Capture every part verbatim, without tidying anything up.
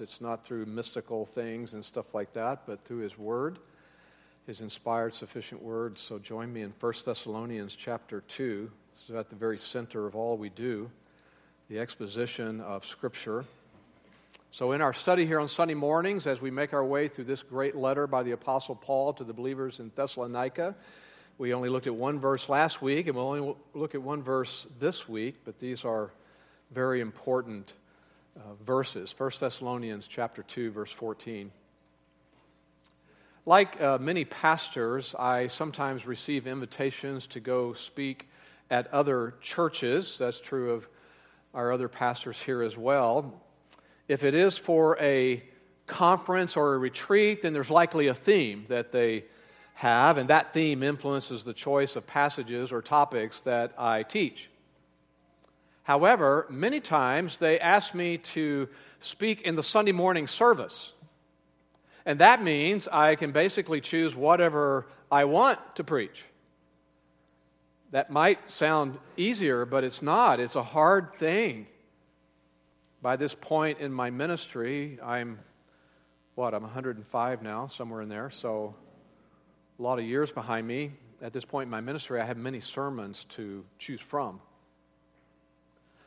It's not through mystical things and stuff like that, but through his word, his inspired, sufficient word. So join me in First Thessalonians chapter two. This is at the very center of all we do, the exposition of Scripture. So in our study here on Sunday mornings, as we make our way through this great letter by the Apostle Paul to the believers in Thessalonica, we only looked at one verse last week, and we'll only look at one verse this week, but these are very important Uh, verses. First Thessalonians chapter two, verse fourteen. Like uh, many pastors, I sometimes receive invitations to go speak at other churches. That's true of our other pastors here as well. If it is for a conference or a retreat, then there's likely a theme that they have, and that theme influences the choice of passages or topics that I teach. However, many times they ask me to speak in the Sunday morning service. And that means I can basically choose whatever I want to preach. That might sound easier, but it's not. It's a hard thing. By this point in my ministry, I'm, what, I'm one hundred five now, somewhere in there. So a lot of years behind me. At this point in my ministry, I have many sermons to choose from.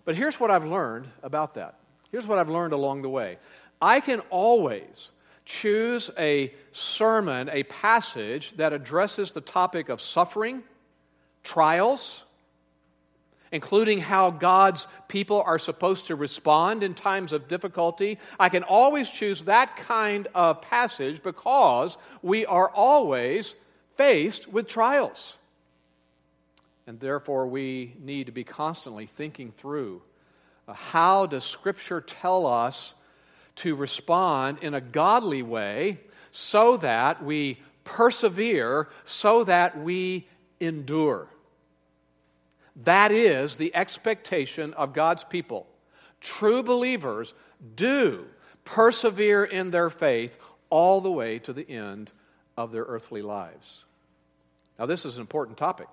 But here's what I've learned about that. Here's what I've learned along the way. I can always choose a sermon, a passage that addresses the topic of suffering, trials, including how God's people are supposed to respond in times of difficulty. I can always choose that kind of passage because we are always faced with trials. And therefore, we need to be constantly thinking through uh, how does Scripture tell us to respond in a godly way so that we persevere, so that we endure. That is the expectation of God's people. True believers do persevere in their faith all the way to the end of their earthly lives. Now, this is an important topic.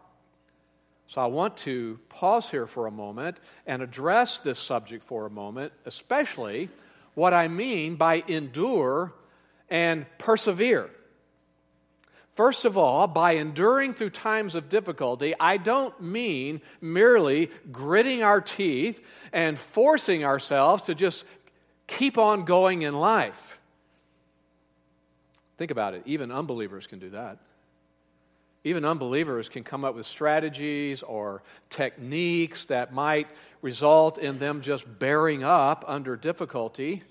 So I want to pause here for a moment and address this subject for a moment, especially what I mean by endure and persevere. First of all, by enduring through times of difficulty, I don't mean merely gritting our teeth and forcing ourselves to just keep on going in life. Think about it. Even unbelievers can do that. Even unbelievers can come up with strategies or techniques that might result in them just bearing up under difficulty.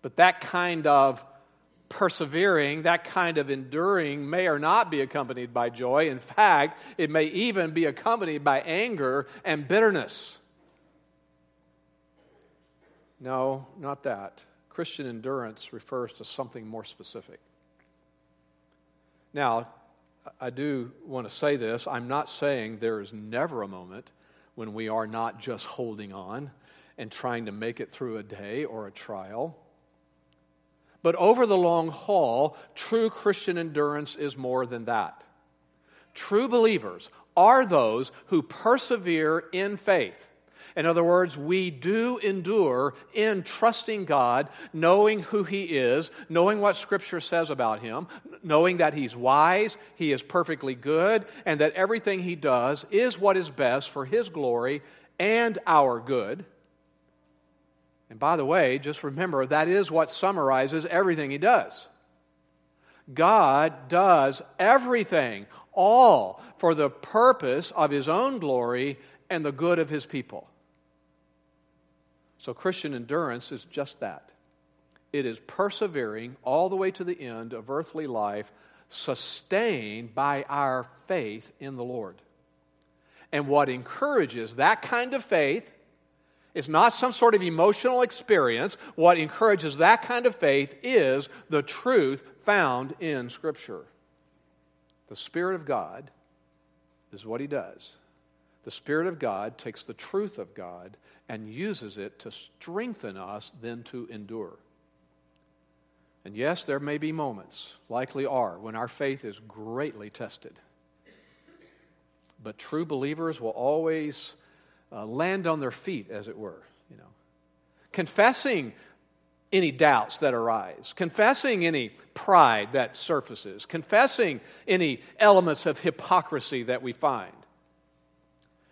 But that kind of persevering, that kind of enduring may or not be accompanied by joy. In fact, it may even be accompanied by anger and bitterness. No, not that. Christian endurance refers to something more specific. Now, I do want to say this. I'm not saying there is never a moment when we are not just holding on and trying to make it through a day or a trial. But over the long haul, true Christian endurance is more than that. True believers are those who persevere in faith. In other words, we do endure in trusting God, knowing who He is, knowing what Scripture says about Him, knowing that He's wise, He is perfectly good, and that everything He does is what is best for His glory and our good. And by the way, just remember, that is what summarizes everything He does. God does everything, all for the purpose of His own glory and the good of His people. So Christian endurance is just that. It is persevering all the way to the end of earthly life, sustained by our faith in the Lord. And what encourages that kind of faith is not some sort of emotional experience. What encourages that kind of faith is the truth found in Scripture. The Spirit of God is what He does. The Spirit of God takes the truth of God and uses it to strengthen us, then to endure. And yes, there may be moments, likely are, when our faith is greatly tested. But true believers will always uh, land on their feet, as it were, you know, confessing any doubts that arise, confessing any pride that surfaces, confessing any elements of hypocrisy that we find.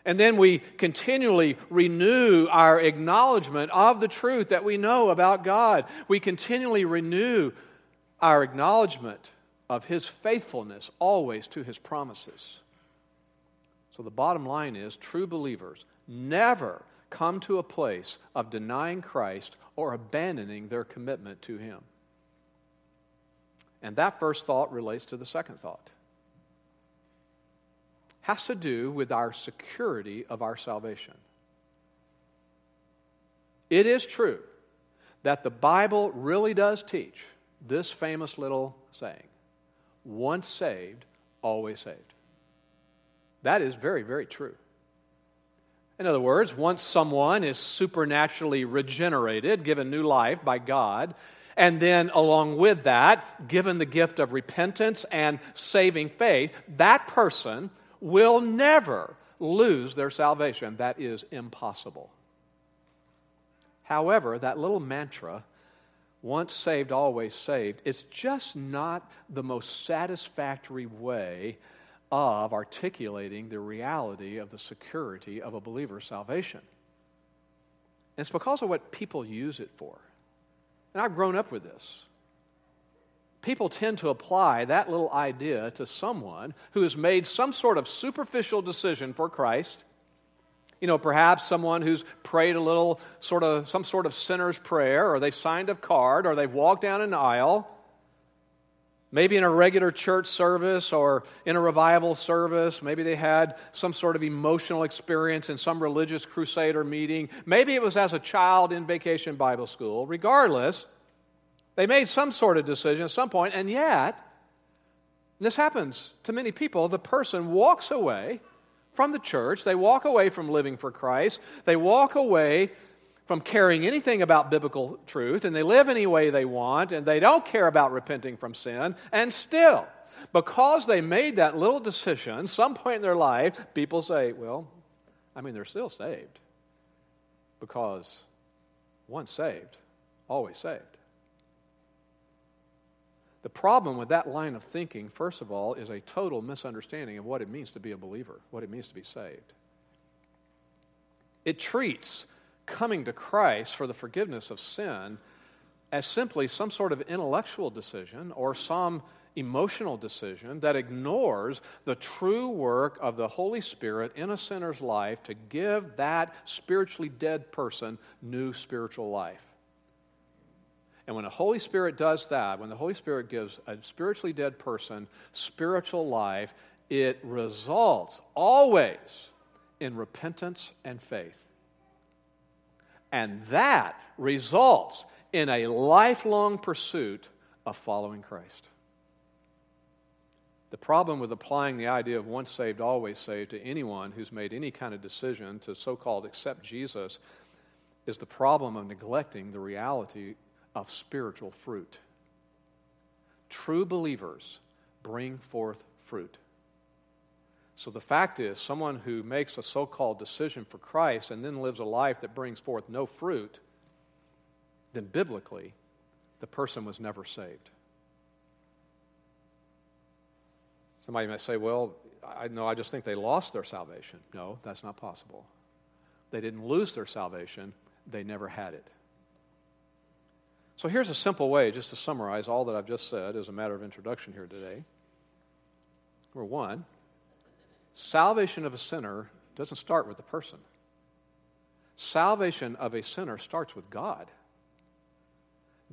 And then we continually renew our acknowledgement of the truth that we know about God. We continually renew our acknowledgement of His faithfulness always to His promises. So the bottom line is, true believers never come to a place of denying Christ or abandoning their commitment to Him. And that first thought relates to the second thought. Has to do with our security of our salvation. It is true that the Bible really does teach this famous little saying, once saved, always saved. That is very, very true. In other words, once someone is supernaturally regenerated, given new life by God, and then along with that, given the gift of repentance and saving faith, that person will never lose their salvation. That is impossible. However, that little mantra, once saved, always saved, it's just not the most satisfactory way of articulating the reality of the security of a believer's salvation. And it's because of what people use it for. And I've grown up with this. People tend to apply that little idea to someone who has made some sort of superficial decision for Christ. You know, perhaps someone who's prayed a little sort of, some sort of sinner's prayer, or they've signed a card, or they've walked down an aisle, maybe in a regular church service or in a revival service. Maybe they had some sort of emotional experience in some religious crusade or meeting. Maybe it was as a child in vacation Bible school. Regardless, they made some sort of decision at some point, and yet, and this happens to many people, the person walks away from the church. They walk away from living for Christ. They walk away from caring anything about biblical truth, and they live any way they want, and they don't care about repenting from sin. And still, because they made that little decision, some point in their life, people say, well, I mean, they're still saved, because once saved, always saved. The problem with that line of thinking, first of all, is a total misunderstanding of what it means to be a believer, what it means to be saved. It treats coming to Christ for the forgiveness of sin as simply some sort of intellectual decision or some emotional decision that ignores the true work of the Holy Spirit in a sinner's life to give that spiritually dead person new spiritual life. And when the Holy Spirit does that, when the Holy Spirit gives a spiritually dead person spiritual life, it results always in repentance and faith. And that results in a lifelong pursuit of following Christ. The problem with applying the idea of once saved, always saved to anyone who's made any kind of decision to so-called accept Jesus is the problem of neglecting the reality of spiritual fruit. True believers bring forth fruit. So the fact is, someone who makes a so-called decision for Christ and then lives a life that brings forth no fruit, then biblically, the person was never saved. Somebody might say, well, I no, I just think they lost their salvation. No, that's not possible. They didn't lose their salvation. They never had it. So here's a simple way just to summarize all that I've just said as a matter of introduction here today. Number one, salvation of a sinner doesn't start with the person. Salvation of a sinner starts with God.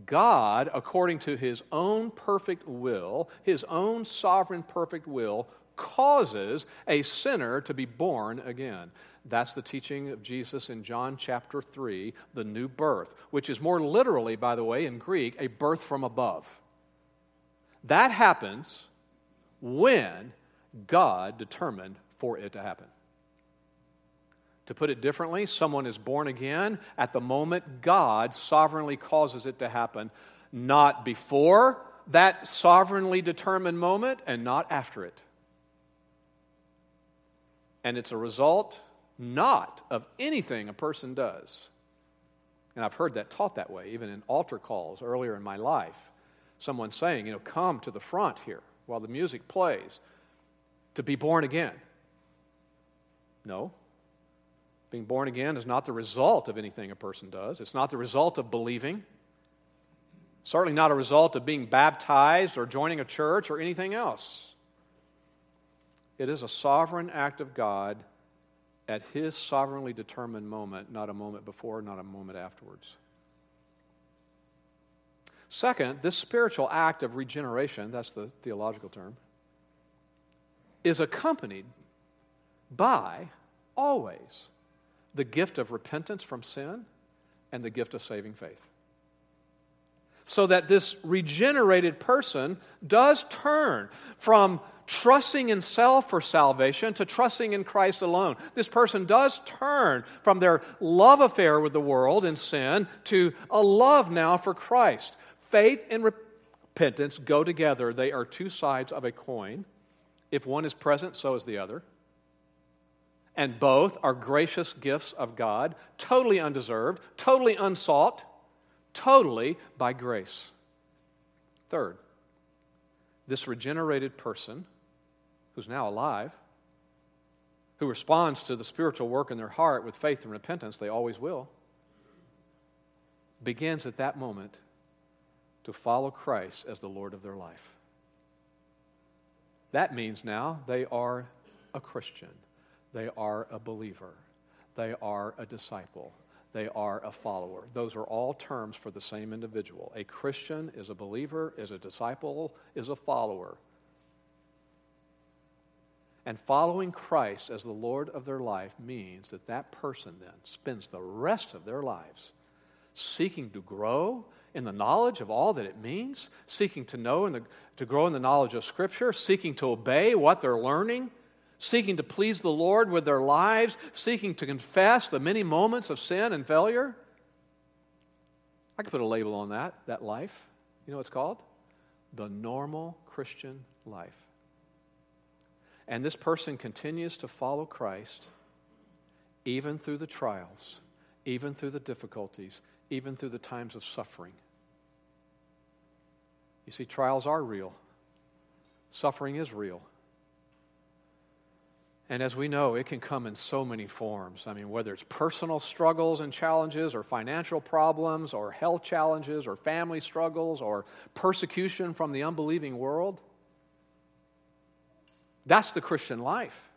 God, according to His own perfect will, His own sovereign perfect will, causes a sinner to be born again. That's the teaching of Jesus in John chapter three, the new birth, which is more literally, by the way, in Greek, a birth from above. That happens when God determined for it to happen. To put it differently, someone is born again at the moment God sovereignly causes it to happen, not before that sovereignly determined moment and not after it. And it's a result not of anything a person does. And I've heard that taught that way, even in altar calls earlier in my life. Someone saying, you know, come to the front here while the music plays to be born again. No. Being born again is not the result of anything a person does. It's not the result of believing. Certainly not a result of being baptized or joining a church or anything else. It is a sovereign act of God at His sovereignly determined moment, not a moment before, not a moment afterwards. Second, this spiritual act of regeneration, that's the theological term, is accompanied by, always, the gift of repentance from sin and the gift of saving faith. So that this regenerated person does turn from trusting in self for salvation to trusting in Christ alone. This person does turn from their love affair with the world and sin to a love now for Christ. Faith and repentance go together. They are two sides of a coin. If one is present, so is the other. And both are gracious gifts of God, totally undeserved, totally unsought, totally by grace. Third, this regenerated person who's now alive, who responds to the spiritual work in their heart with faith and repentance, they always will, begins at that moment to follow Christ as the Lord of their life. That means now they are a Christian. They are a believer. They are a disciple. They are a follower. Those are all terms for the same individual. A Christian is a believer, is a disciple, is a follower. And following Christ as the Lord of their life means that that person then spends the rest of their lives seeking to grow in the knowledge of all that it means, seeking to know and to grow in the knowledge of Scripture, seeking to obey what they're learning, seeking to please the Lord with their lives, seeking to confess the many moments of sin and failure. I could put a label on that, that life. You know what it's called? The normal Christian life. And this person continues to follow Christ even through the trials, even through the difficulties, even through the times of suffering. You see, trials are real. Suffering is real. And as we know, it can come in so many forms. I mean, whether it's personal struggles and challenges or financial problems or health challenges or family struggles or persecution from the unbelieving world. That's the Christian life.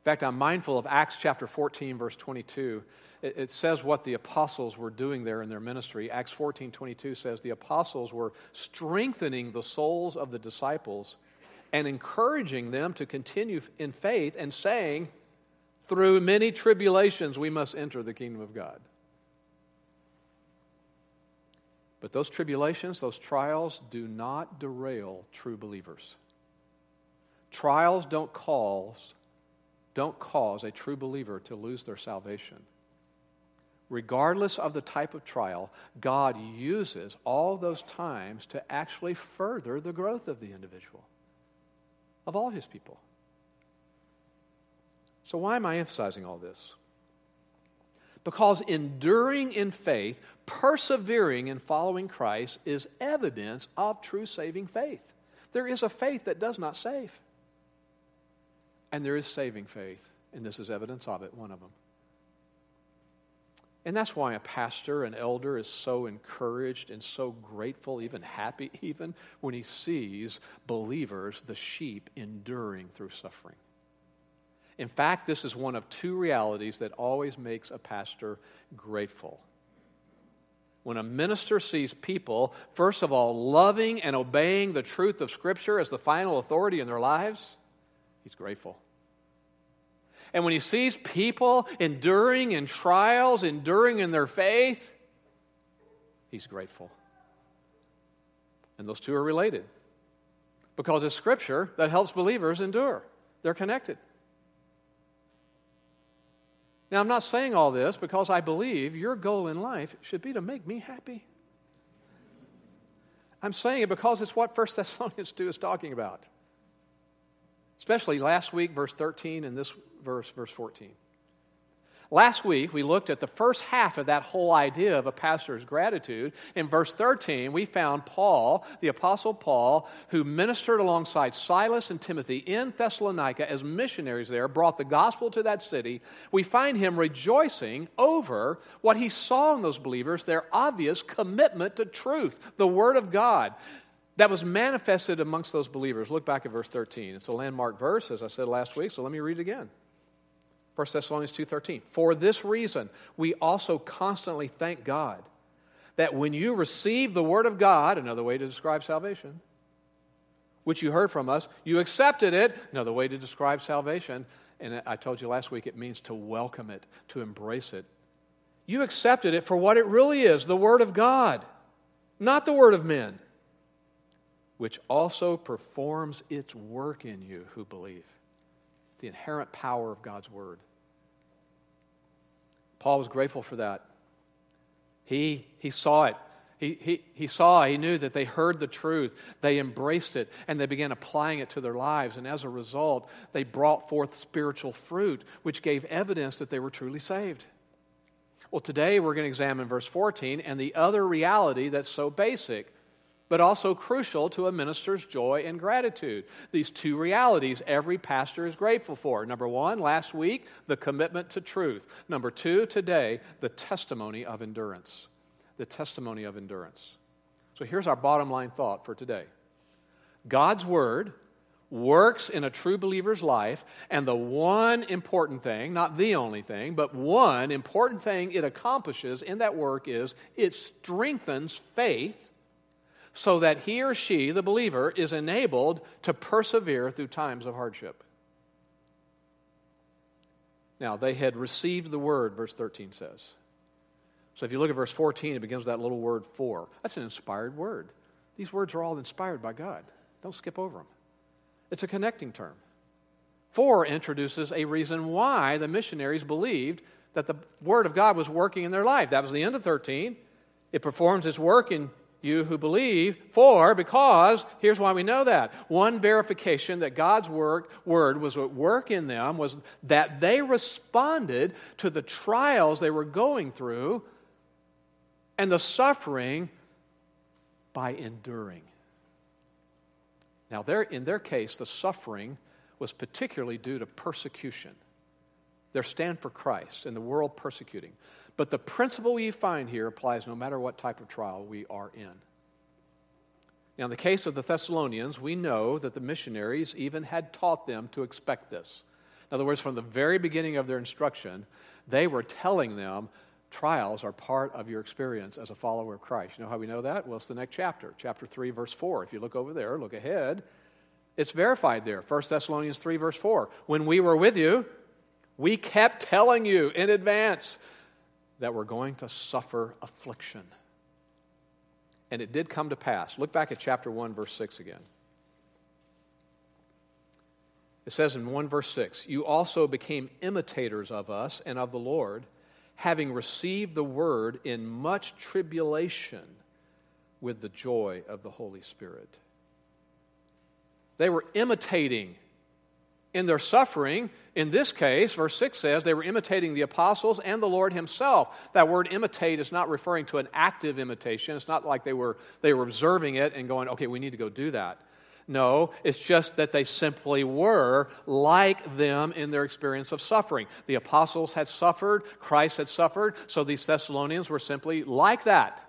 In fact, I'm mindful of Acts chapter fourteen, verse twenty-two. It, it says what the apostles were doing there in their ministry. Acts fourteen twenty-two says the apostles were strengthening the souls of the disciples and encouraging them to continue in faith and saying, through many tribulations we must enter the kingdom of God. But those tribulations, those trials do not derail true believers. Trials don't cause, don't cause a true believer to lose their salvation. Regardless of the type of trial, God uses all those times to actually further the growth of the individual, of all His people. So why am I emphasizing all this? Because enduring in faith, persevering in following Christ is evidence of true saving faith. There is a faith that does not save. And there is saving faith, and this is evidence of it, one of them. And that's why a pastor, an elder, is so encouraged and so grateful, even happy even, when he sees believers, the sheep, enduring through suffering. In fact, this is one of two realities that always makes a pastor grateful. When a minister sees people, first of all, loving and obeying the truth of Scripture as the final authority in their lives, he's grateful. And when he sees people enduring in trials, enduring in their faith, he's grateful. And those two are related because it's Scripture that helps believers endure. They're connected. Now, I'm not saying all this because I believe your goal in life should be to make me happy. I'm saying it because it's what First Thessalonians two is talking about. Especially last week, verse thirteen, and this verse, verse fourteen. Last week, we looked at the first half of that whole idea of a pastor's gratitude. In verse thirteen, we found Paul, the Apostle Paul, who ministered alongside Silas and Timothy in Thessalonica as missionaries there, brought the gospel to that city. We find him rejoicing over what he saw in those believers, their obvious commitment to truth, the Word of God, that was manifested amongst those believers. Look back at verse thirteen. It's a landmark verse, as I said last week, so let me read it again. First Thessalonians two thirteen, for this reason we also constantly thank God that when you received the word of God, another way to describe salvation, which you heard from us, you accepted it, another way to describe salvation, and I told you last week it means to welcome it, to embrace it. You accepted it for what it really is, the word of God, not the word of men, which also performs its work in you who believe. The inherent power of God's word. Paul was grateful for that. He, he saw it. He, he, he saw, he knew that they heard the truth, they embraced it, and they began applying it to their lives. And as a result, they brought forth spiritual fruit, which gave evidence that they were truly saved. Well, today we're going to examine verse fourteen and the other reality that's so basic, but also crucial to a minister's joy and gratitude. These two realities every pastor is grateful for. Number one, last week, the commitment to truth. Number two, today, the testimony of endurance. The testimony of endurance. So here's our bottom line thought for today. God's word works in a true believer's life, and the one important thing, not the only thing, but one important thing it accomplishes in that work is it strengthens faith, so that he or she, the believer, is enabled to persevere through times of hardship. Now, they had received the word, verse thirteen says. So if you look at verse fourteen, it begins with that little word for. That's an inspired word. These words are all inspired by God. Don't skip over them. It's a connecting term. For introduces a reason why the missionaries believed that the word of God was working in their life. That was the end of thirteen. It performs its work in you who believe, for, because, here's why we know that. One verification that God's work, word was at work in them was that they responded to the trials they were going through and the suffering by enduring. Now, their, in their case, the suffering was particularly due to persecution. Their stand for Christ and the world persecuting. But the principle we find here applies no matter what type of trial we are in. Now, in the case of the Thessalonians, we know that the missionaries even had taught them to expect this. In other words, from the very beginning of their instruction, they were telling them trials are part of your experience as a follower of Christ. You know how we know that? Well, it's the next chapter, chapter three, verse four. If you look over there, look ahead, it's verified there. First Thessalonians three, verse four. When we were with you, we kept telling you in advance that we're going to suffer affliction. And it did come to pass. Look back at chapter one, verse six again. It says in one, verse six, you also became imitators of us and of the Lord, having received the word in much tribulation with the joy of the Holy Spirit. They were imitating in their suffering, in this case, verse six says, they were imitating the apostles and the Lord himself. That word imitate is not referring to an active imitation. It's not like they were they were observing it and going, okay, we need to go do that. No, it's just that they simply were like them in their experience of suffering. The apostles had suffered, Christ had suffered, so these Thessalonians were simply like that.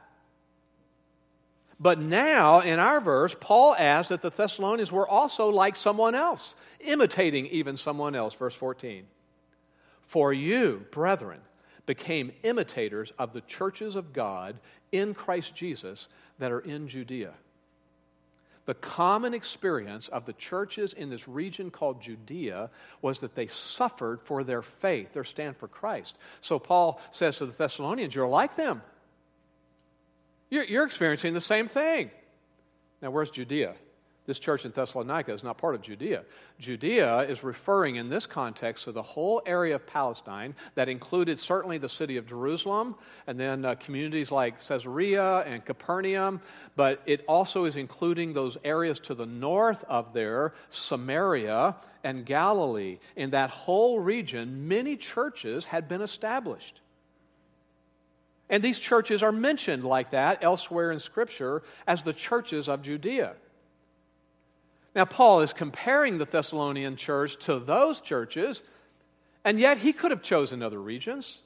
But now, in our verse, Paul asks that the Thessalonians were also like someone else, imitating even someone else. Verse fourteen, for you, brethren, became imitators of the churches of God in Christ Jesus that are in Judea. The common experience of the churches in this region called Judea was that they suffered for their faith, their stand for Christ. So Paul says to the Thessalonians, you're like them. You're experiencing the same thing. Now, where's Judea? This church in Thessalonica is not part of Judea. Judea is referring in this context to the whole area of Palestine that included certainly the city of Jerusalem and then uh, communities like Caesarea and Capernaum, but it also is including those areas to the north of there, Samaria and Galilee. In that whole region, many churches had been established. And these churches are mentioned like that elsewhere in Scripture as the churches of Judea. Now, Paul is comparing the Thessalonian church to those churches, and yet he could have chosen other regions.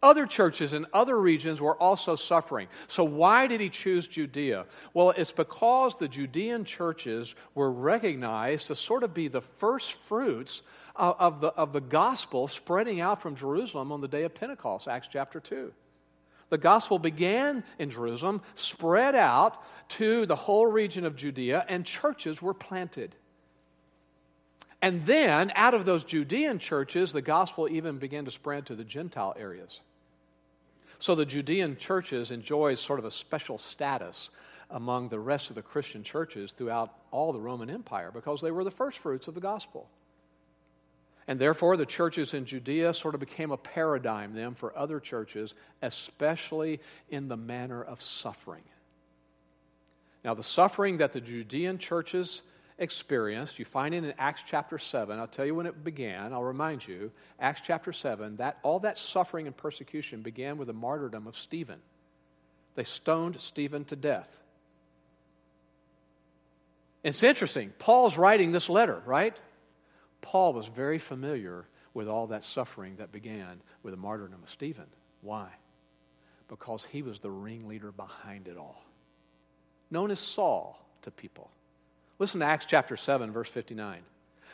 Other churches in other regions were also suffering. So why did he choose Judea? Well, it's because the Judean churches were recognized to sort of be the first fruits of the, of the gospel spreading out from Jerusalem on the day of Pentecost, Acts chapter two. The gospel began in Jerusalem, spread out to the whole region of Judea, and churches were planted. And then, out of those Judean churches, the gospel even began to spread to the Gentile areas. So the Judean churches enjoy sort of a special status among the rest of the Christian churches throughout all the Roman Empire because they were the first fruits of the gospel. And therefore, the churches in Judea sort of became a paradigm then for other churches, especially in the manner of suffering. Now, the suffering that the Judean churches experienced, you find it in Acts chapter seven. I'll tell you when it began. I'll remind you. Acts chapter seven, that all that suffering and persecution began with the martyrdom of Stephen. They stoned Stephen to death. It's interesting. Paul's writing this letter, right? Paul was very familiar with all that suffering that began with the martyrdom of Stephen. Why? Because he was the ringleader behind it all, known as Saul to people. Listen to Acts chapter seven, verse fifty-nine.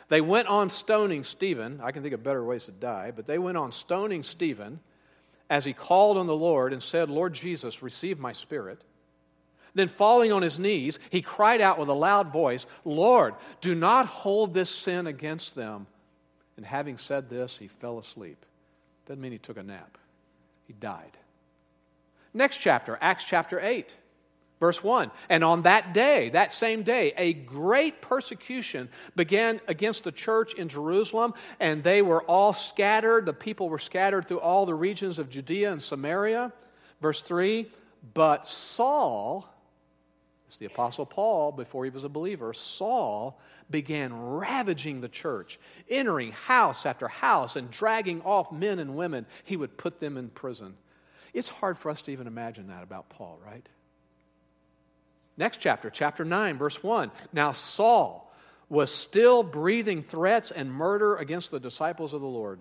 They went on stoning Stephen. I can think of better ways to die, but they went on stoning Stephen as he called on the Lord and said, "Lord Jesus, receive my spirit." Then falling on his knees, he cried out with a loud voice, "Lord, do not hold this sin against them." And having said this, he fell asleep. Doesn't mean he took a nap. He died. Next chapter, Acts chapter eight, verse one. And on that day, that same day, a great persecution began against the church in Jerusalem, and they were all scattered. The people were scattered through all the regions of Judea and Samaria. Verse three, but Saul... It's the Apostle Paul, before he was a believer. Saul began ravaging the church, entering house after house and dragging off men and women. He would put them in prison. It's hard for us to even imagine that about Paul, right? Next chapter, chapter nine, verse one. Now Saul was still breathing threats and murder against the disciples of the Lord.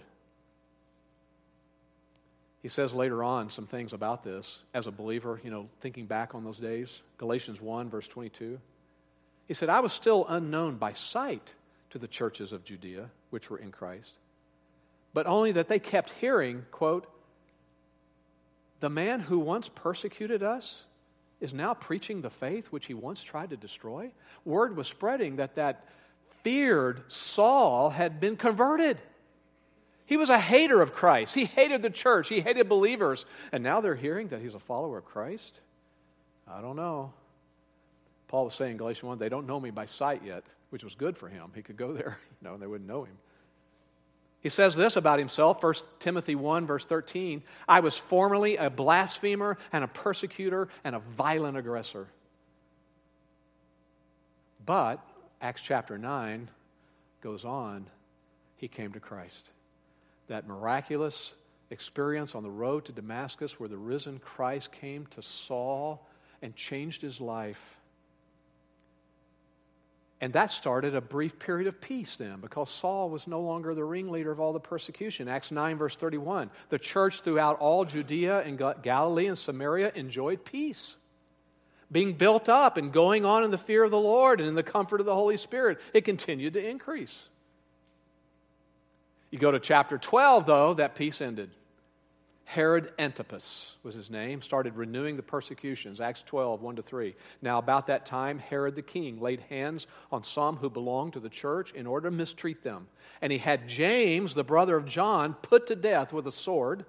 He says later on some things about this as a believer, you know, thinking back on those days. Galatians one, verse twenty-two. He said, "I was still unknown by sight to the churches of Judea, which were in Christ, but only that they kept hearing," quote, "the man who once persecuted us is now preaching the faith which he once tried to destroy." Word was spreading that that feared Saul had been converted. He was a hater of Christ. He hated the church. He hated believers. And now they're hearing that he's a follower of Christ? I don't know. Paul was saying in Galatians one, they don't know me by sight yet, which was good for him. He could go there, you know, and they wouldn't know him. He says this about himself, First Timothy one, verse thirteen, "I was formerly a blasphemer and a persecutor and a violent aggressor." But Acts chapter nine goes on, he came to Christ. That miraculous experience on the road to Damascus where the risen Christ came to Saul and changed his life. And that started a brief period of peace then, because Saul was no longer the ringleader of all the persecution. Acts nine, verse thirty-one. The church throughout all Judea and Galilee and Samaria enjoyed peace, being built up and going on in the fear of the Lord and in the comfort of the Holy Spirit. It continued to increase. You go to chapter twelve, though, that peace ended. Herod Antipas was his name, started renewing the persecutions, Acts twelve, one to three. Now about that time, Herod the king laid hands on some who belonged to the church in order to mistreat them. And he had James, the brother of John, put to death with a sword.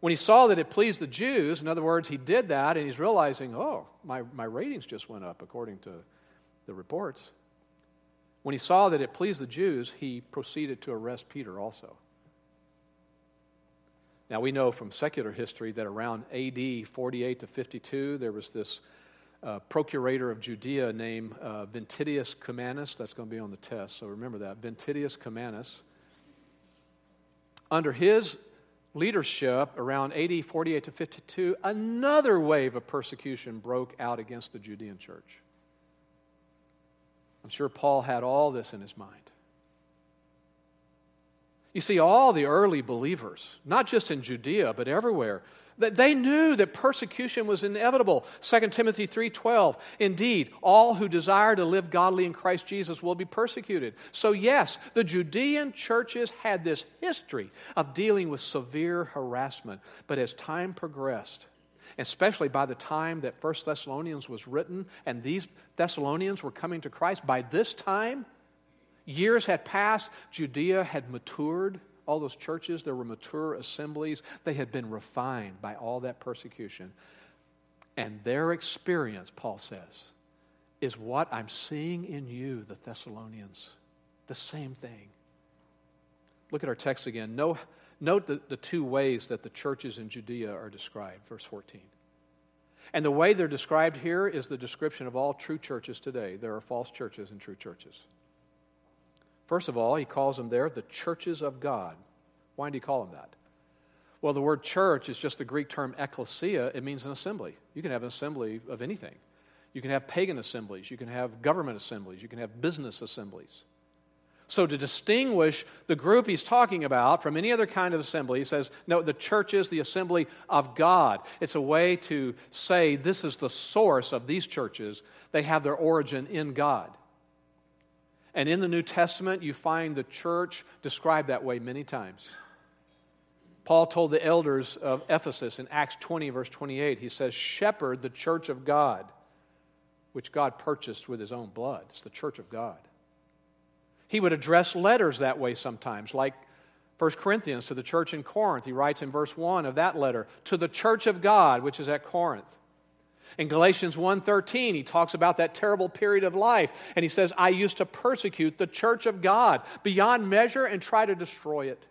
When he saw that it pleased the Jews, in other words, he did that, and he's realizing, oh, my, my ratings just went up according to the reports. When he saw that it pleased the Jews, he proceeded to arrest Peter also. Now, we know from secular history that around A D forty-eight to fifty-two, there was this uh, procurator of Judea named uh, Ventidius Comanus. That's going to be on the test, so remember that. Ventidius Comanus. Under his leadership, around A D forty-eight to fifty-two, another wave of persecution broke out against the Judean church. I'm sure Paul had all this in his mind. You see, all the early believers, not just in Judea, but everywhere, they knew that persecution was inevitable. Second Timothy three twelve, indeed, all who desire to live godly in Christ Jesus will be persecuted. So yes, the Judean churches had this history of dealing with severe harassment. But as time progressed, especially by the time that First Thessalonians was written and these Thessalonians were coming to Christ, by this time, years had passed, Judea had matured, all those churches, there were mature assemblies, they had been refined by all that persecution. And their experience, Paul says, is what I'm seeing in you, the Thessalonians, the same thing. Look at our text again. Note, note the, the two ways that the churches in Judea are described, verse fourteen. And the way they're described here is the description of all true churches today. There are false churches and true churches. First of all, he calls them there the churches of God. Why did he call them that? Well, the word church is just the Greek term ecclesia. It means an assembly. You can have an assembly of anything. You can have pagan assemblies. You can have government assemblies. You can have business assemblies. So to distinguish the group he's talking about from any other kind of assembly, he says, no, the church is the assembly of God. It's a way to say this is the source of these churches. They have their origin in God. And in the New Testament, you find the church described that way many times. Paul told the elders of Ephesus in Acts twenty, verse twenty-eight, he says, shepherd the church of God, which God purchased with his own blood. It's the church of God. He would address letters that way sometimes, like First Corinthians to the church in Corinth. He writes in verse one of that letter, to the church of God, which is at Corinth. In Galatians one thirteen, he talks about that terrible period of life, and he says, I used to persecute the church of God beyond measure and try to destroy it.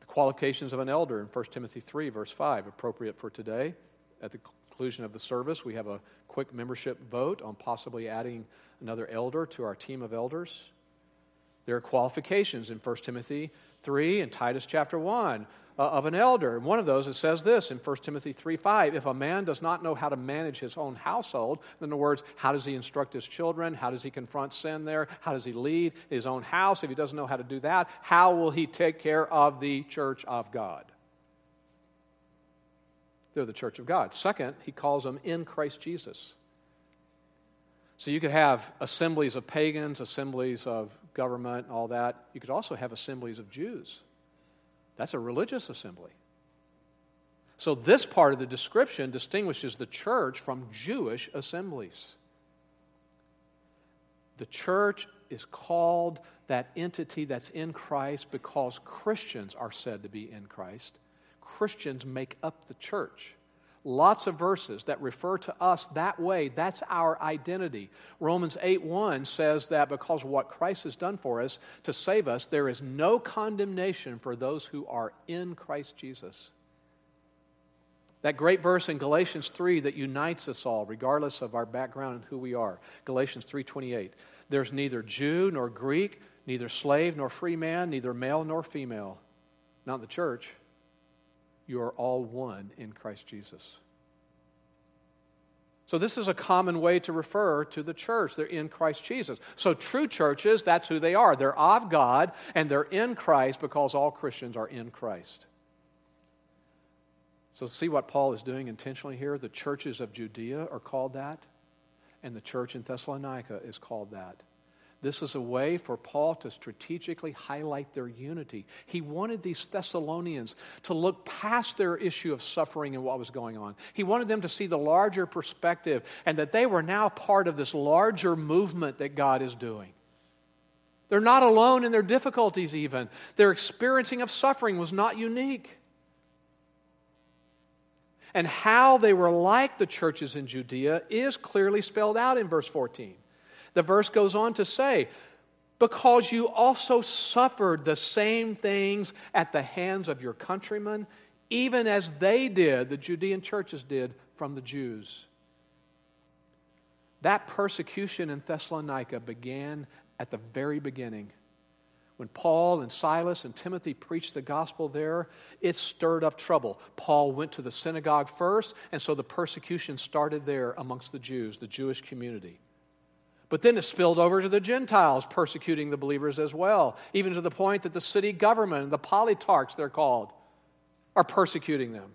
The qualifications of an elder in First Timothy three, verse five, appropriate for today. At the conclusion of the service, we have a quick membership vote on possibly adding another elder to our team of elders. There are qualifications in First Timothy three and Titus chapter one. Uh, of an elder. And one of those, it says this in First Timothy three five, if a man does not know how to manage his own household, in other words, how does he instruct his children? How does he confront sin there? How does he lead his own house? If he doesn't know how to do that, how will he take care of the church of God? They're the church of God. Second, he calls them in Christ Jesus. So you could have assemblies of pagans, assemblies of government, all that. You could also have assemblies of Jews. That's a religious assembly. So this part of the description distinguishes the church from Jewish assemblies. The church is called that entity that's in Christ because Christians are said to be in Christ. Christians make up the church. Lots of verses that refer to us that way. That's our identity. Romans eight one says that because of what Christ has done for us to save us, there is no condemnation for those who are in Christ Jesus. That great verse in Galatians three that unites us all, regardless of our background and who we are. Galatians three twenty-eight, there's neither Jew nor Greek, neither slave nor free man, neither male nor female. Not the church. You are all one in Christ Jesus. So this is a common way to refer to the church. They're in Christ Jesus. So true churches, that's who they are. They're of God, and they're in Christ because all Christians are in Christ. So see what Paul is doing intentionally here? The churches of Judea are called that, and the church in Thessalonica is called that. This is a way for Paul to strategically highlight their unity. He wanted these Thessalonians to look past their issue of suffering and what was going on. He wanted them to see the larger perspective and that they were now part of this larger movement that God is doing. They're not alone in their difficulties even. Their experiencing of suffering was not unique. and how they were like the churches in Judea is clearly spelled out in verse fourteen. The verse goes on to say, because you also suffered the same things at the hands of your countrymen, even as they did, the Judean churches did, from the Jews. That persecution in Thessalonica began at the very beginning. When Paul and Silas and Timothy preached the gospel there, it stirred up trouble. Paul went to the synagogue first, and so the persecution started there amongst the Jews, the Jewish community. But then it spilled over to the Gentiles, persecuting the believers as well, even to the point that the city government, the polytarchs they're called, are persecuting them.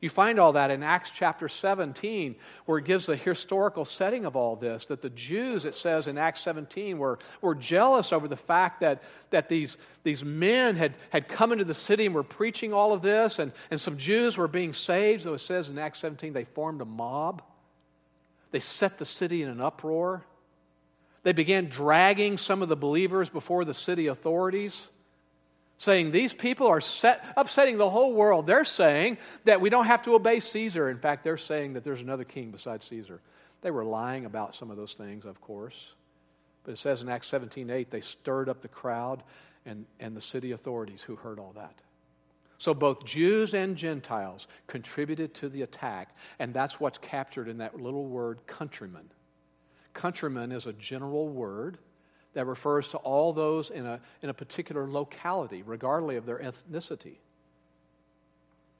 You find all that in Acts chapter seventeen, where it gives the historical setting of all this, that the Jews, it says in Acts seventeen, were, were jealous over the fact that, that these, these men had, had come into the city and were preaching all of this, and, and some Jews were being saved. So it says in Acts seventeen, they formed a mob. They set the city in an uproar. They began dragging some of the believers before the city authorities, saying, these people are set, upsetting the whole world. They're saying that we don't have to obey Caesar. In fact, they're saying that there's another king besides Caesar. They were lying about some of those things, of course. But it says in Acts seventeen eight, they stirred up the crowd and, and the city authorities who heard all that. So both Jews and Gentiles contributed to the attack, and that's what's captured in that little word, countrymen. Countrymen is a general word that refers to all those in a, in a particular locality, regardless of their ethnicity.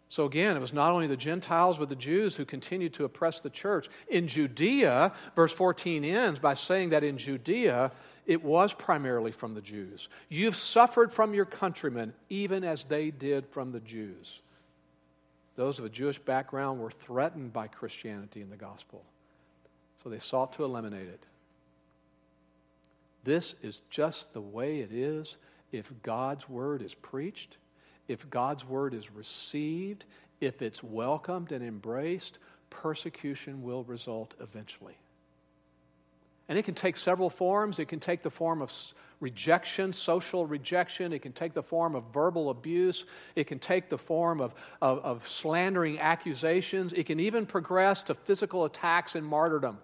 So again, it was not only the Gentiles, but the Jews who continued to oppress the church. In Judea, verse fourteen ends by saying that in Judea, it was primarily from the Jews. You've suffered from your countrymen, even as they did from the Jews. Those of a Jewish background were threatened by Christianity and the gospel, so they sought to eliminate it. This is just the way it is if God's word is preached, if God's word is received, if it's welcomed and embraced, persecution will result eventually. And it can take several forms. It can take the form of rejection, social rejection. It can take the form of verbal abuse. It can take the form of, of, of slandering accusations. It can even progress to physical attacks and martyrdom.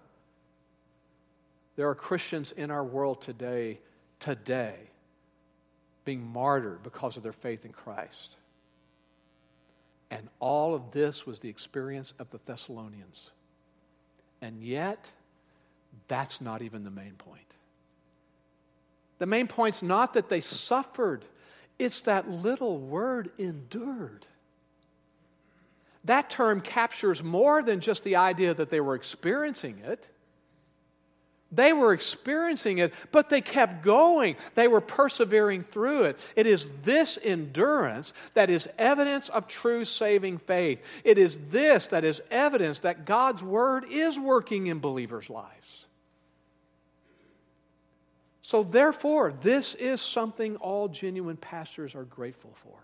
There are Christians in our world today, today, being martyred because of their faith in Christ. And all of this was the experience of the Thessalonians. And yet, that's not even the main point. The main point's not that they suffered. It's that little word, endured. That term captures more than just the idea that they were experiencing it. They were experiencing it, but they kept going. They were persevering through it. It is this endurance that is evidence of true saving faith. It is this that is evidence that God's word is working in believers' lives. So therefore, this is something all genuine pastors are grateful for.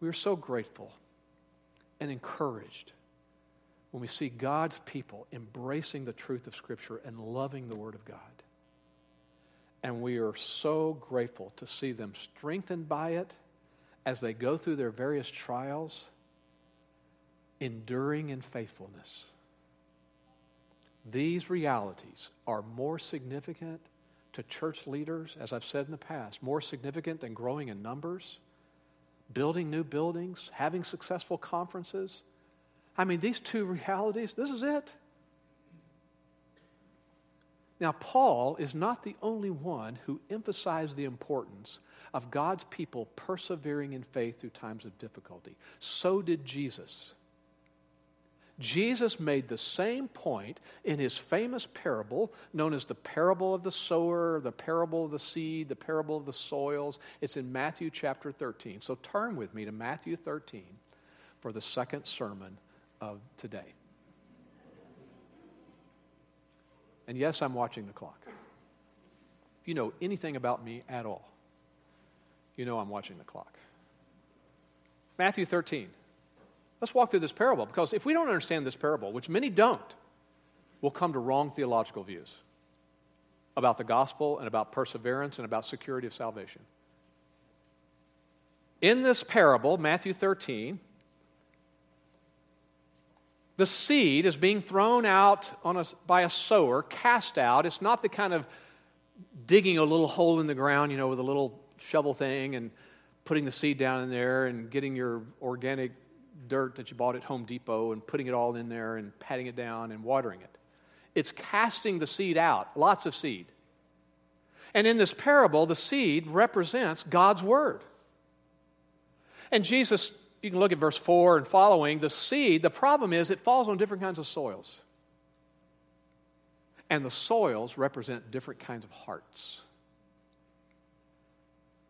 We are so grateful and encouraged when we see God's people embracing the truth of Scripture and loving the Word of God. And we are so grateful to see them strengthened by it as they go through their various trials, enduring in faithfulness. These realities are more significant to church leaders, as I've said in the past, more significant than growing in numbers, building new buildings, having successful conferences. I mean, these two realities, this is it. Now, Paul is not the only one who emphasized the importance of God's people persevering in faith through times of difficulty. So did Jesus. Jesus made the same point in his famous parable, known as the parable of the sower, the parable of the seed, the parable of the soils. It's in Matthew chapter thirteen. So turn with me to Matthew thirteen for the second sermon of today. And yes, I'm watching the clock. If you know anything about me at all, you know I'm watching the clock. Matthew thirteen. Let's walk through this parable, because if we don't understand this parable, which many don't, we'll come to wrong theological views about the gospel and about perseverance and about security of salvation. In this parable, Matthew thirteen, the seed is being thrown out on a, by a sower, cast out. It's not the kind of digging a little hole in the ground, you know, with a little shovel thing and putting the seed down in there and getting your organic dirt that you bought at Home Depot and putting it all in there and patting it down and watering it. It's casting the seed out, lots of seed. And in this parable, the seed represents God's word. And Jesus, you can look at verse four and following, the seed, the problem is it falls on different kinds of soils. And the soils represent different kinds of hearts.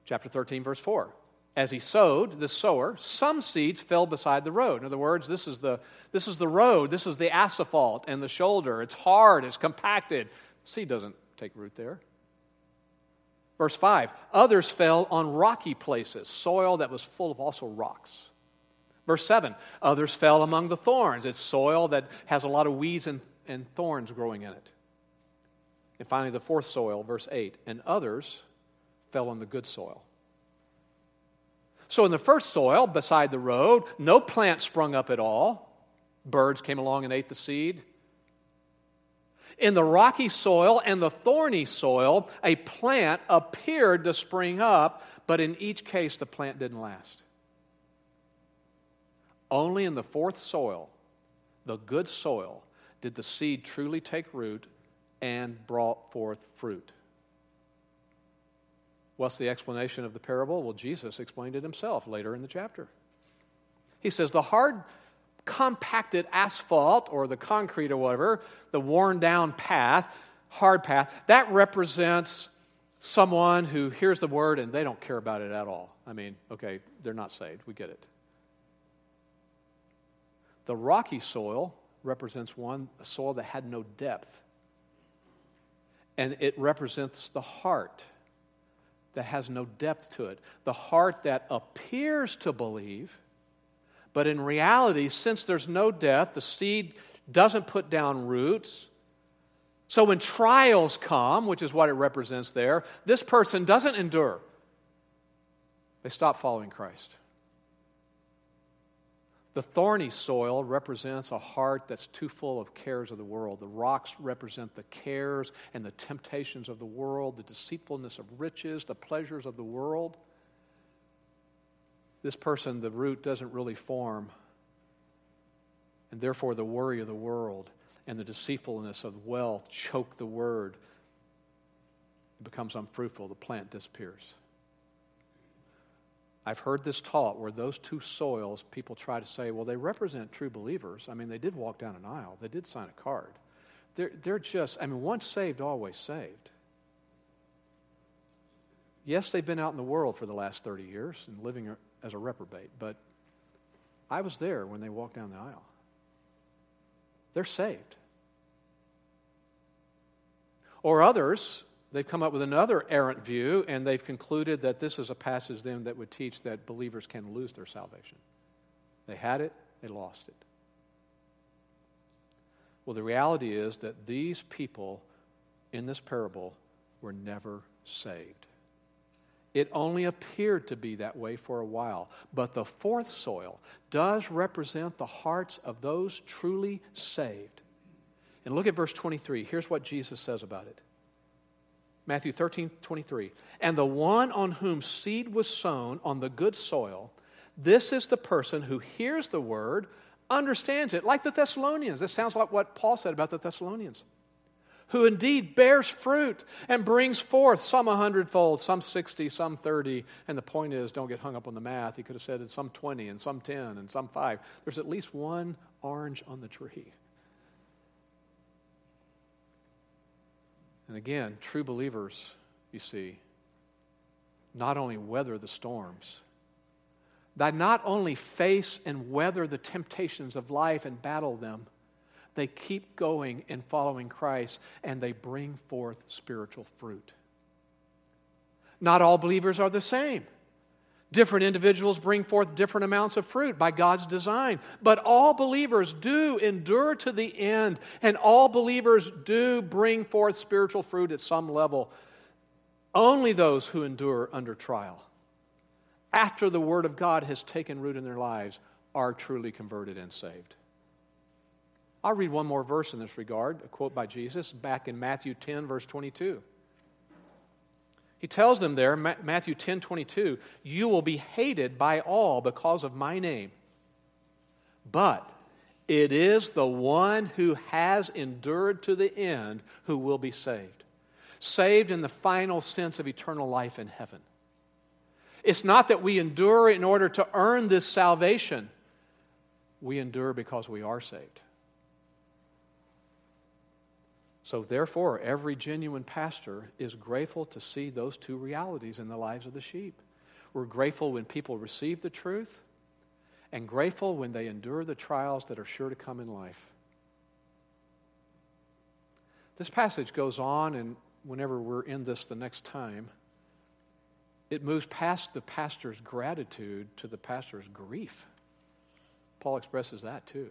Chapter thirteen, verse four. As he sowed, the sower, some seeds fell beside the road. In other words, this is the this is the road, this is the asphalt and the shoulder. It's hard, it's compacted. The seed doesn't take root there. Verse five, others fell on rocky places, soil that was full of also rocks. Verse seven, others fell among the thorns. It's soil that has a lot of weeds and, and thorns growing in it. And finally, the fourth soil, verse eight, and others fell on the good soil. So in the first soil, beside the road, no plant sprung up at all. Birds came along and ate the seed. In the rocky soil and the thorny soil, a plant appeared to spring up, but in each case the plant didn't last. Only in the fourth soil, the good soil, did the seed truly take root and brought forth fruit. What's the explanation of the parable? Well, Jesus explained it himself later in the chapter. He says the hard, compacted asphalt or the concrete or whatever, the worn down path, hard path, that represents someone who hears the word and they don't care about it at all. I mean, okay, they're not saved. We get it. The rocky soil represents one, a soil that had no depth. And it represents the heart that has no depth to it. The heart that appears to believe, but in reality, since there's no depth, the seed doesn't put down roots. So when trials come, which is what it represents there, this person doesn't endure. They stop following Christ. The thorny soil represents a heart that's too full of cares of the world. The rocks represent the cares and the temptations of the world, the deceitfulness of riches, the pleasures of the world. This person, the root doesn't really form, and therefore the worry of the world and the deceitfulness of wealth choke the word. It becomes unfruitful. The plant disappears. I've heard this taught where those two soils, people try to say, well, they represent true believers. I mean, they did walk down an aisle. They did sign a card. They're, they're just, I mean, once saved, always saved. Yes, they've been out in the world for the last thirty years and living as a reprobate, but I was there when they walked down the aisle. They're saved. Or others, they've come up with another errant view, and they've concluded that this is a passage then that would teach that believers can lose their salvation. They had it, they lost it. Well, the reality is that these people in this parable were never saved. It only appeared to be that way for a while. But the fourth soil does represent the hearts of those truly saved. And look at verse twenty-three. Here's what Jesus says about it. Matthew thirteen twenty-three. And the one on whom seed was sown on the good soil, this is the person who hears the word, understands it, like the Thessalonians. This sounds like what Paul said about the Thessalonians. Who indeed bears fruit and brings forth some a hundredfold, some sixty, some thirty. And the point is, don't get hung up on the math. He could have said it's some twenty and some ten and some five. There's at least one orange on the tree. And again, true believers, you see, not only weather the storms, they not only face and weather the temptations of life and battle them, they keep going and following Christ, and they bring forth spiritual fruit. Not all believers are the same. Different individuals bring forth different amounts of fruit by God's design. But all believers do endure to the end, and all believers do bring forth spiritual fruit at some level. Only those who endure under trial, after the Word of God has taken root in their lives, are truly converted and saved. I'll read one more verse in this regard, a quote by Jesus back in Matthew ten, verse twenty-two. He tells them there, Matthew ten, twenty-two, you will be hated by all because of my name. But it is the one who has endured to the end who will be saved. Saved in the final sense of eternal life in heaven. It's not that we endure in order to earn this salvation. We endure because we are saved. So therefore, every genuine pastor is grateful to see those two realities in the lives of the sheep. We're grateful when people receive the truth and grateful when they endure the trials that are sure to come in life. This passage goes on, and whenever we're in this the next time, it moves past the pastor's gratitude to the pastor's grief. Paul expresses that too.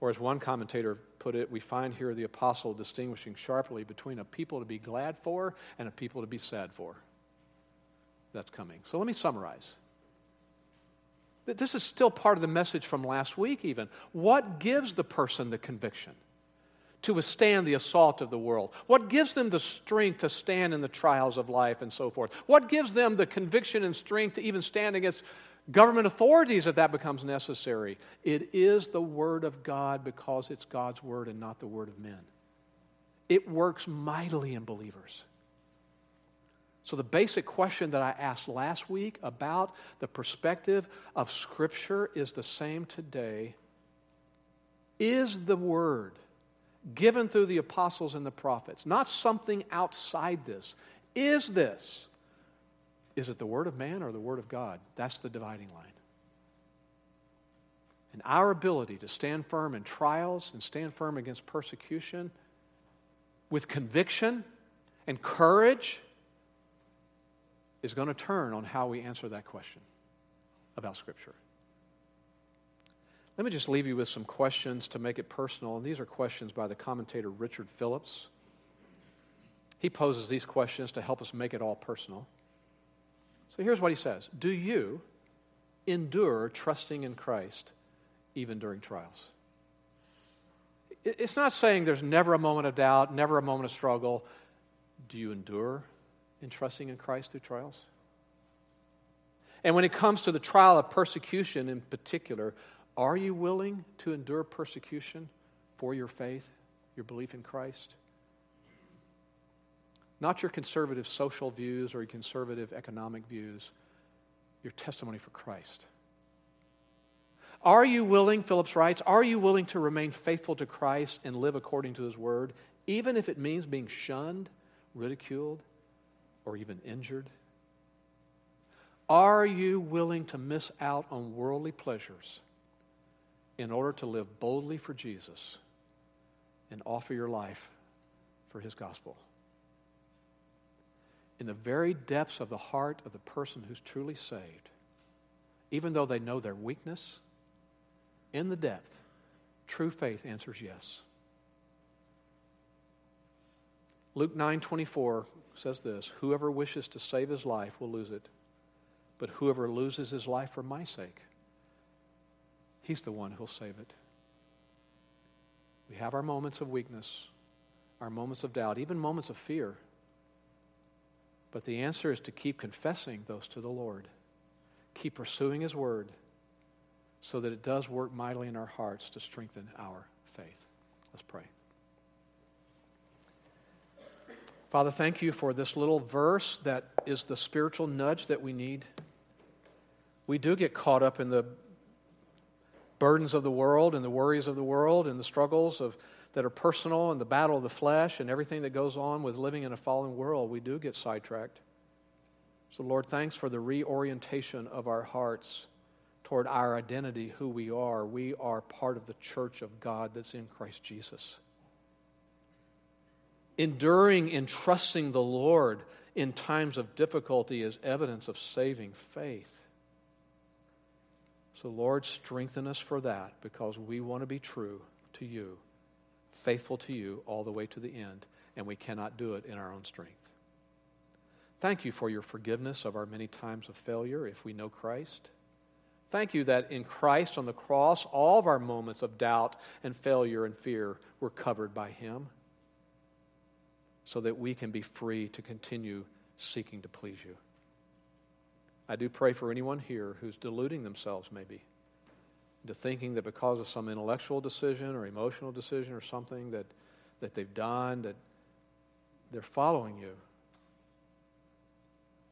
Or as one commentator put it, we find here the apostle distinguishing sharply between a people to be glad for and a people to be sad for. That's coming. So let me summarize. This is still part of the message from last week even. What gives the person the conviction to withstand the assault of the world? What gives them the strength to stand in the trials of life and so forth? What gives them the conviction and strength to even stand against government authorities if that becomes necessary? It is the Word of God, because it's God's Word and not the word of men. It works mightily in believers. So the basic question that I asked last week about the perspective of Scripture is the same today. Is the Word given through the apostles and the prophets, not something outside this. Is this? Is it the word of man or the word of God? That's the dividing line. And our ability to stand firm in trials and stand firm against persecution with conviction and courage is going to turn on how we answer that question about Scripture. Let me just leave you with some questions to make it personal, and these are questions by the commentator Richard Phillips. He poses these questions to help us make it all personal. So here's what he says. Do you endure trusting in Christ even during trials? It's not saying there's never a moment of doubt, never a moment of struggle. Do you endure in trusting in Christ through trials? And when it comes to the trial of persecution in particular, are you willing to endure persecution for your faith, your belief in Christ? Not your conservative social views or your conservative economic views, your testimony for Christ. Are you willing, Phillips writes, are you willing to remain faithful to Christ and live according to His Word, even if it means being shunned, ridiculed, or even injured? Are you willing to miss out on worldly pleasures in order to live boldly for Jesus and offer your life for His gospel? In the very depths of the heart of the person who's truly saved, even though they know their weakness, in the depth, true faith answers yes. Luke nine twenty-four says this, whoever wishes to save his life will lose it, but whoever loses his life for my sake, He's the one who'll save it. We have our moments of weakness, our moments of doubt, even moments of fear. But the answer is to keep confessing those to the Lord. Keep pursuing His Word so that it does work mightily in our hearts to strengthen our faith. Let's pray. Father, thank you for this little verse that is the spiritual nudge that we need. We do get caught up in the burdens of the world and the worries of the world and the struggles of that are personal and the battle of the flesh and everything that goes on with living in a fallen world. We do get sidetracked. So Lord, thanks for the reorientation of our hearts toward our identity, who we are. We are part of the church of God that's in Christ Jesus. Enduring and trusting the Lord in times of difficulty is evidence of saving faith. So, Lord, strengthen us for that, because we want to be true to you, faithful to you all the way to the end, and we cannot do it in our own strength. Thank you for your forgiveness of our many times of failure if we know Christ. Thank you that in Christ on the cross, all of our moments of doubt and failure and fear were covered by Him so that we can be free to continue seeking to please You. I do pray for anyone here who's deluding themselves maybe into thinking that because of some intellectual decision or emotional decision or something that, that they've done, that they're following You.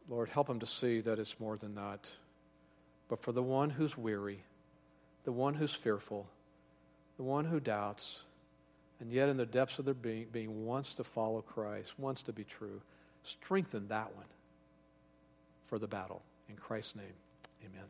Lord, help them to see that it's more than that. But for the one who's weary, the one who's fearful, the one who doubts, and yet in the depths of their being, being wants to follow Christ, wants to be true, strengthen that one for the battle. In Christ's name, amen.